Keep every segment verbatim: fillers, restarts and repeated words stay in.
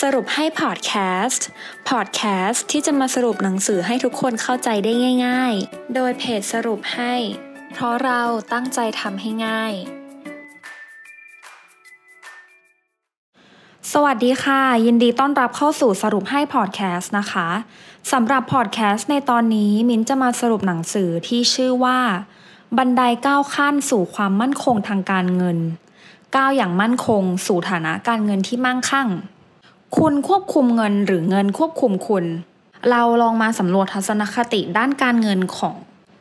สรุปให้พอดแคสต์พอดแคสต์ที่จะมาสรุปหนังสือให้ทุกคนเข้าใจได้ง่ายๆโดยเพจสรุปให้เพราะเราตั้งใจทำให้ง่ายสวัสดีค่ะยินดีต้อนรับเข้าสู่สรุปให้พอดแคสต์นะคะสำหรับพอดแคสต์ในตอนนี้มิ้นจะมาสรุปหนังสือที่ชื่อว่าบันไดก้าวขั้นสู่ความมั่นคงทางการเงินก้าวอย่างมั่นคงสู่ฐานะการเงินที่มั่งคั่งคุณควบคุมเงินหรือเงินควบคุมคุณเราลองมาสำรวจทัศนคติด้านการเงินของ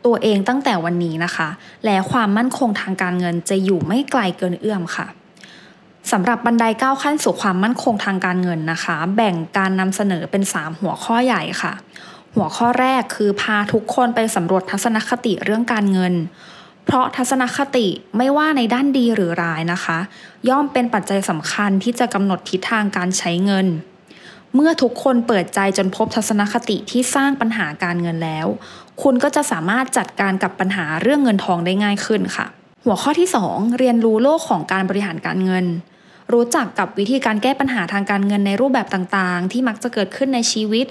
ตัวเองตั้งแต่วันนี้นะคะและความมั่นคงทางการเงินจะอยู่ไม่ไกลเกินเอื้อมค่ะสำหรับบันไดก้าวขั้นสู่ความมั่นคงทางการเงินนะคะแบ่งการนำเสนอเป็นสามหัวข้อใหญ่ค่ะหัวข้อแรกคือพาทุกคนไปสำรวจทัศนคติเรื่องการเงินเพราะทัศนคติไม่ว่าในด้านดีหรือร้ายนะคะย่อมเป็นปัจจัยสำคัญที่จะกำหนดทิศทางการใช้เงินเมื่อทุกคนเปิดใจจนพบทัศนคติที่สร้างปัญหาการเงินแล้วคุณก็จะสามารถจัดการกับปัญหาเรื่องเงินทองได้ง่ายขึ้นค่ะหัวข้อที่สองเรียนรู้โลกของการบริหารการเงินรู้จักกับวิธีการแก้ปัญหาทางการเงินในรูปแบบต่างๆที่มักจะเกิดขึ้นในชีวิต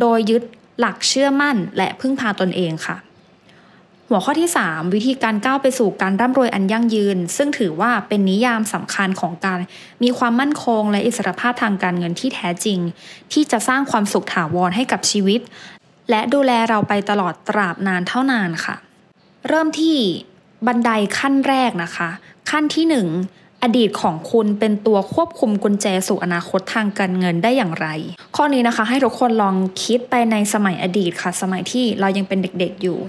โดยยึดหลักเชื่อมั่นและพึ่งพาตนเองค่ะหัวข้อที่สามวิธีการก้าวไปสู่การร่ำรวยอันยั่งยืนซึ่งถือว่าเป็นนิยามสำคัญของการมีความมั่นคงและอิสรภาพทางการเงินที่แท้จริงที่จะสร้างความสุขถาวรให้กับชีวิตและดูแลเราไปตลอดตราบนานเท่านานค่ะเริ่มที่บันไดขั้นแรกนะคะขั้นที่หนึ่งอดีตของคุณเป็นตัวควบคุมกุญแจสู่อนาคตทางการเงินได้อย่างไรข้อนี้นะคะให้ทุกคนลองคิดไปในสมัยอดีตค่ะสมัยที่เรายังเป็นเด็กๆอยู่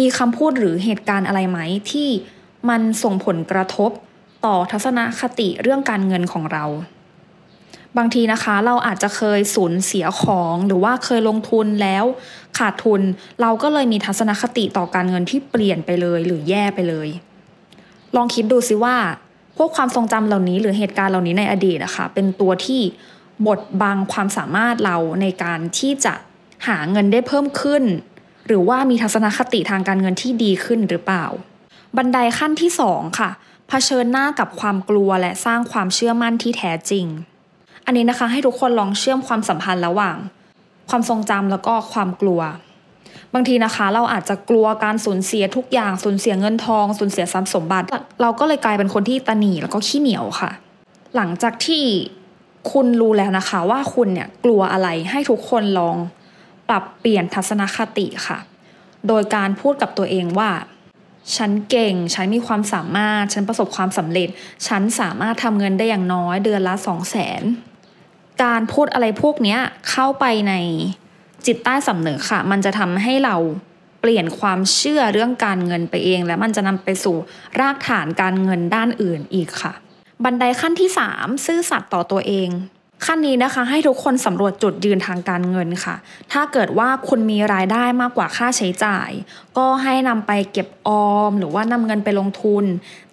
มีคำพูดหรือเหตุการณ์อะไรไหมที่มันส่งผลกระทบต่อทัศนคติเรื่องการเงินของเราบางทีนะคะเราอาจจะเคยสูญเสียของหรือว่าเคยลงทุนแล้วขาดทุนเราก็เลยมีทัศนคติต่อการเงินที่เปลี่ยนไปเลยหรือแย่ไปเลยลองคิดดูสิว่าพวกความทรงจำเหล่านี้หรือเหตุการณ์เหล่านี้ในอดีตนะคะเป็นตัวที่บดบังความสามารถเราในการที่จะหาเงินได้เพิ่มขึ้นหรือว่ามีทัศนคติทางการเงินที่ดีขึ้นหรือเปล่าบันไดขั้นที่สองค่ะเผชิญหน้ากับความกลัวและสร้างความเชื่อมั่นที่แท้จริงอันนี้นะคะให้ทุกคนลองเชื่อมความสัมพันธ์ระหว่างความทรงจำแล้วก็ความกลัวบางทีนะคะเราอาจจะกลัวการสูญเสียทุกอย่างสูญเสียเงินทองสูญเสียทรัพย์สมบัติเราก็เลยกลายเป็นคนที่ตะหนี่แล้วก็ขี้เหนียวค่ะหลังจากที่คุณรู้แล้วนะคะว่าคุณเนี่ยกลัวอะไรให้ทุกคนลองปรับเปลี่ยนทัศนคติค่ะโดยการพูดกับตัวเองว่าฉันเก่งฉันมีความสามารถฉันประสบความสำเร็จฉันสามารถทำเงินได้อย่างน้อยเดือนละ สองแสน การพูดอะไรพวกนี้เข้าไปในจิตใต้สำนึกค่ะมันจะทำให้เราเปลี่ยนความเชื่อเรื่องการเงินไปเองและมันจะนำไปสู่รากฐานการเงินด้านอื่นอีกค่ะบันไดขั้นที่สามซื่อสัตย์ต่อตัวเองขั้นนี้นะคะให้ทุกคนสำรวจจุดยืนทางการเงินค่ะถ้าเกิดว่าคุณมีรายได้มากกว่าค่าใช้จ่ายก็ให้นำไปเก็บออมหรือว่านำเงินไปลงทุน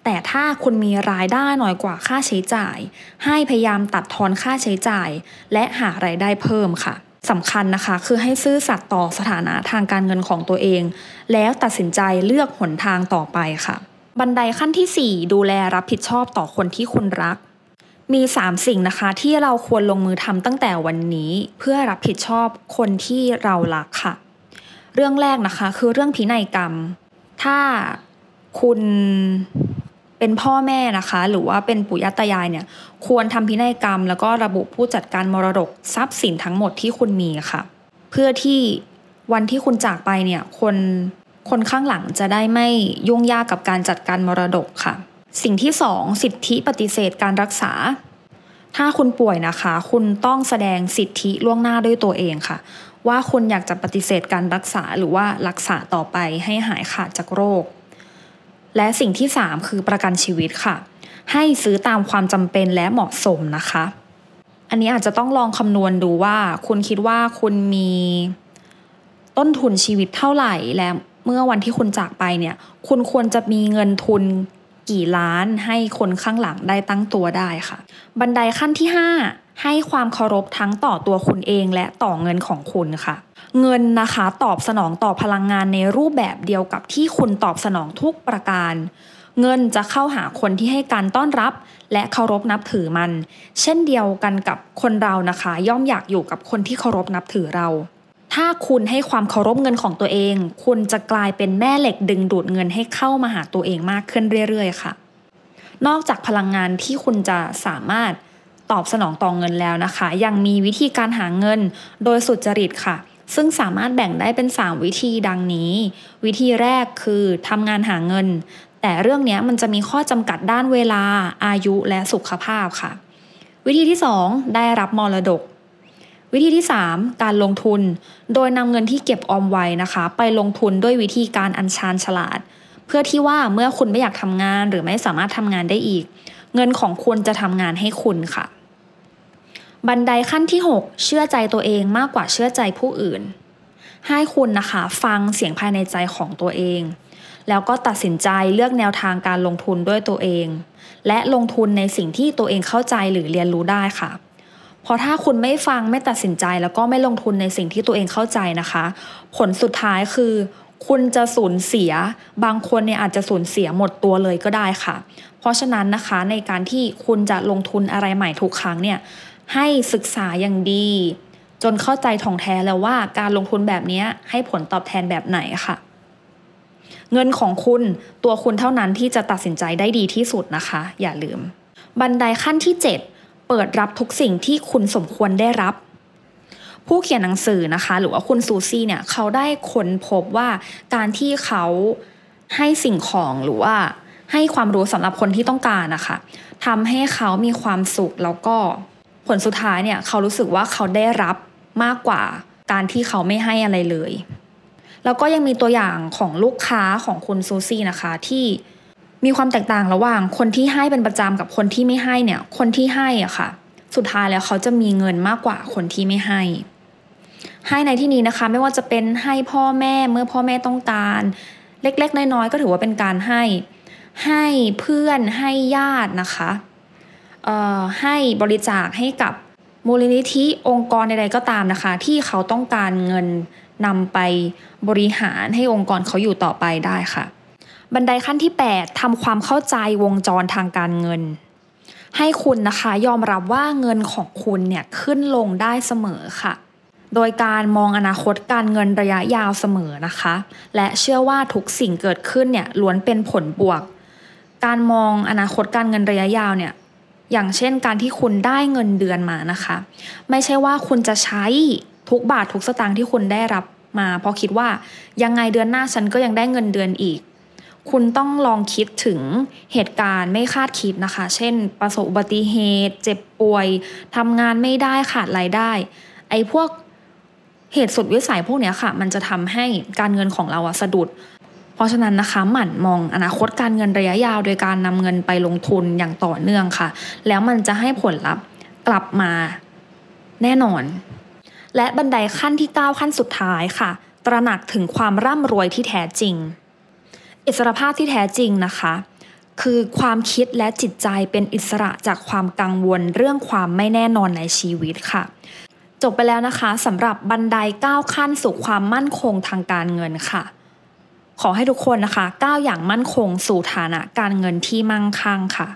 แต่ถ้าคุณมีรายได้น้อยกว่าค่าใช้จ่ายให้พยายามตัดทอนค่าใช้จ่ายและหารายได้เพิ่มค่ะสำคัญนะคะคือให้ซื่อสัตย์ต่อสถานะทางการเงินของตัวเองแล้วตัดสินใจเลือกหนทางต่อไปค่ะบันไดขั้นที่สี่ดูแลรับผิดชอบต่อคนที่คุณรักมีสามสิ่งนะคะที่เราควรลงมือทำตั้งแต่วันนี้เพื่อรับผิดชอบคนที่เรารักค่ะเรื่องแรกนะคะคือเรื่องพินัยกรรมถ้าคุณเป็นพ่อแม่นะคะหรือว่าเป็นปู่ย่าตายายเนี่ยควรทำพินัยกรรมแล้วก็ระบุผู้จัดการมรดกทรัพย์สินทั้งหมดที่คุณมีค่ะเพื่อที่วันที่คุณจากไปเนี่ยคนคนข้างหลังจะได้ไม่ยุ่งยากกับการจัดการมรดกค่ะสิ่งที่สองสิทธิปฏิเสธการรักษาถ้าคุณป่วยนะคะคุณต้องแสดงสิทธิล่วงหน้าด้วยตัวเองค่ะว่าคุณอยากจะปฏิเสธการรักษาหรือว่ารักษาต่อไปให้หายขาดจากโรคและสิ่งที่สามคือประกันชีวิตค่ะให้ซื้อตามความจำเป็นและเหมาะสมนะคะอันนี้อาจจะต้องลองคำนวณดูว่าคุณคิดว่าคุณมีต้นทุนชีวิตเท่าไหร่และเมื่อวันที่คุณจากไปเนี่ยคุณควรจะมีเงินทุนกี่ล้านให้คนข้างหลังได้ตั้งตัวได้ค่ะบันไดขั้นที่ห้าให้ความเคารพทั้งต่อตัวคุณเองและต่อเงินของคุณค่ะเงินนะคะตอบสนองต่อพลังงานในรูปแบบเดียวกับที่คุณตอบสนองทุกประการ เงินจะเข้าหาคนที่ให้การต้อนรับและเคารพนับถือมันเช่นเดียวกันกับคนเรานะคะย่อมอยากอยู่กับคนที่เคารพนับถือเราถ้าคุณให้ความเคารพเงินของตัวเองคุณจะกลายเป็นแม่เหล็กดึงดูดเงินให้เข้ามาหาตัวเองมากขึ้นเรื่อยๆค่ะนอกจากพลังงานที่คุณจะสามารถตอบสนองต่อเงินแล้วนะคะยังมีวิธีการหาเงินโดยสุจริตค่ะซึ่งสามารถแบ่งได้เป็นสามวิธีดังนี้วิธีแรกคือทำงานหาเงินแต่เรื่องนี้มันจะมีข้อจำกัดด้านเวลาอายุและสุขภาพค่ะวิธีที่สองได้รับมรดกวิธีที่สามการลงทุนโดยนำเงินที่เก็บออมไว้นะคะไปลงทุนด้วยวิธีการอันชาญฉลาดเพื่อที่ว่าเมื่อคุณไม่อยากทำงานหรือไม่สามารถทำงานได้อีกเงินของคุณจะทำงานให้คุณค่ะบันไดขั้นที่หกเชื่อใจตัวเองมากกว่าเชื่อใจผู้อื่นให้คุณนะคะฟังเสียงภายในใจของตัวเองแล้วก็ตัดสินใจเลือกแนวทางการลงทุนด้วยตัวเองและลงทุนในสิ่งที่ตัวเองเข้าใจหรือเรียนรู้ได้ค่ะเพราะถ้าคุณไม่ฟังไม่ตัดสินใจแล้วก็ไม่ลงทุนในสิ่งที่ตัวเองเข้าใจนะคะผลสุดท้ายคือคุณจะสูญเสียบางคนเนี่ยอาจจะสูญเสียหมดตัวเลยก็ได้ค่ะเพราะฉะนั้นนะคะในการที่คุณจะลงทุนอะไรใหม่ทุกครั้งเนี่ยให้ศึกษาอย่างดีจนเข้าใจท่องแท้แล้วว่าการลงทุนแบบนี้ให้ผลตอบแทนแบบไหนค่ะเงินของคุณตัวคุณเท่านั้นที่จะตัดสินใจได้ดีที่สุดนะคะอย่าลืมบันไดขั้นที่เจ็ดเปิดรับทุกสิ่งที่คุณสมควรได้รับผู้เขียนหนังสือนะคะหรือว่าคุณซูซี่เนี่ยเขาได้ค้นพบว่าการที่เขาให้สิ่งของหรือว่าให้ความรู้สำหรับคนที่ต้องการนะคะทำให้เขามีความสุขแล้วก็ผลสุดท้ายเนี่ยเขารู้สึกว่าเขาได้รับมากกว่าการที่เขาไม่ให้อะไรเลยแล้วก็ยังมีตัวอย่างของลูกค้าของคุณซูซี่นะคะที่มีความแตกต่างระหว่างคนที่ให้เป็นประจำกับคนที่ไม่ให้เนี่ยคนที่ให้อะค่ะสุดท้ายแล้วเขาจะมีเงินมากกว่าคนที่ไม่ให้ให้ในที่นี้นะคะไม่ว่าจะเป็นให้พ่อแม่เมื่อพ่อแม่ต้องการเล็กๆน้อยๆก็ถือว่าเป็นการให้ให้เพื่อนให้ญาตินะคะเอ่อให้บริจาคให้กับมูลนิธิองค์กรใดๆก็ตามนะคะที่เขาต้องการเงินนำไปบริหารให้องค์กรเขาอยู่ต่อไปได้ค่ะบันไดขั้นที่แปดทำความเข้าใจวงจรทางการเงินให้คุณนะคะยอมรับว่าเงินของคุณเนี่ยขึ้นลงได้เสมอค่ะโดยการมองอนาคตการเงินระยะยาวเสมอนะคะและเชื่อว่าทุกสิ่งเกิดขึ้นเนี่ยล้วนเป็นผลบวกการมองอนาคตการเงินระยะยาวเนี่ยอย่างเช่นการที่คุณได้เงินเดือนมานะคะไม่ใช่ว่าคุณจะใช้ทุกบาททุกสตางค์ที่คุณได้รับมาเพราะคิดว่ายังไงเดือนหน้าฉันก็ยังได้เงินเดือนอีกคุณต้องลองคิดถึงเหตุการณ์ไม่คาดคิดนะคะเช่นประสบอุบัติเหตุเจ็บป่วยทำงานไม่ได้ขาดรายได้ไอ้พวกเหตุสุดวิสัยพวกเนี้ยค่ะมันจะทำให้การเงินของเราสะดุดเพราะฉะนั้นนะคะหมั่นมองอนาคตการเงินระยะยาวโดยการนำเงินไปลงทุนอย่างต่อเนื่องค่ะแล้วมันจะให้ผลลัพธ์กลับมาแน่นอนและบันไดขั้นที่เก้าขั้นสุดท้ายค่ะตระหนักถึงความร่ำรวยที่แท้จริงอิสรภาพที่แท้จริงนะคะคือความคิดและจิตใจเป็นอิสระจากความกังวลเรื่องความไม่แน่นอนในชีวิตค่ะจบไปแล้วนะคะสำหรับบันไดเก้าขั้นสู่ความมั่นคงทางการเงินค่ะขอให้ทุกคนนะคะก้าวอย่างมั่นคงสู่ฐานะการเงินที่มั่งคั่งค่ะ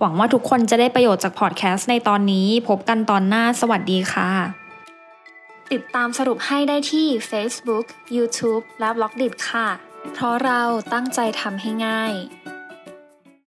หวังว่าทุกคนจะได้ประโยชน์จากพอดแคสต์ในตอนนี้พบกันตอนหน้าสวัสดีค่ะติดตามสรุปให้ได้ที่ Facebook, YouTube และ Blogdit ค่ะเพราะเราตั้งใจทำให้ง่าย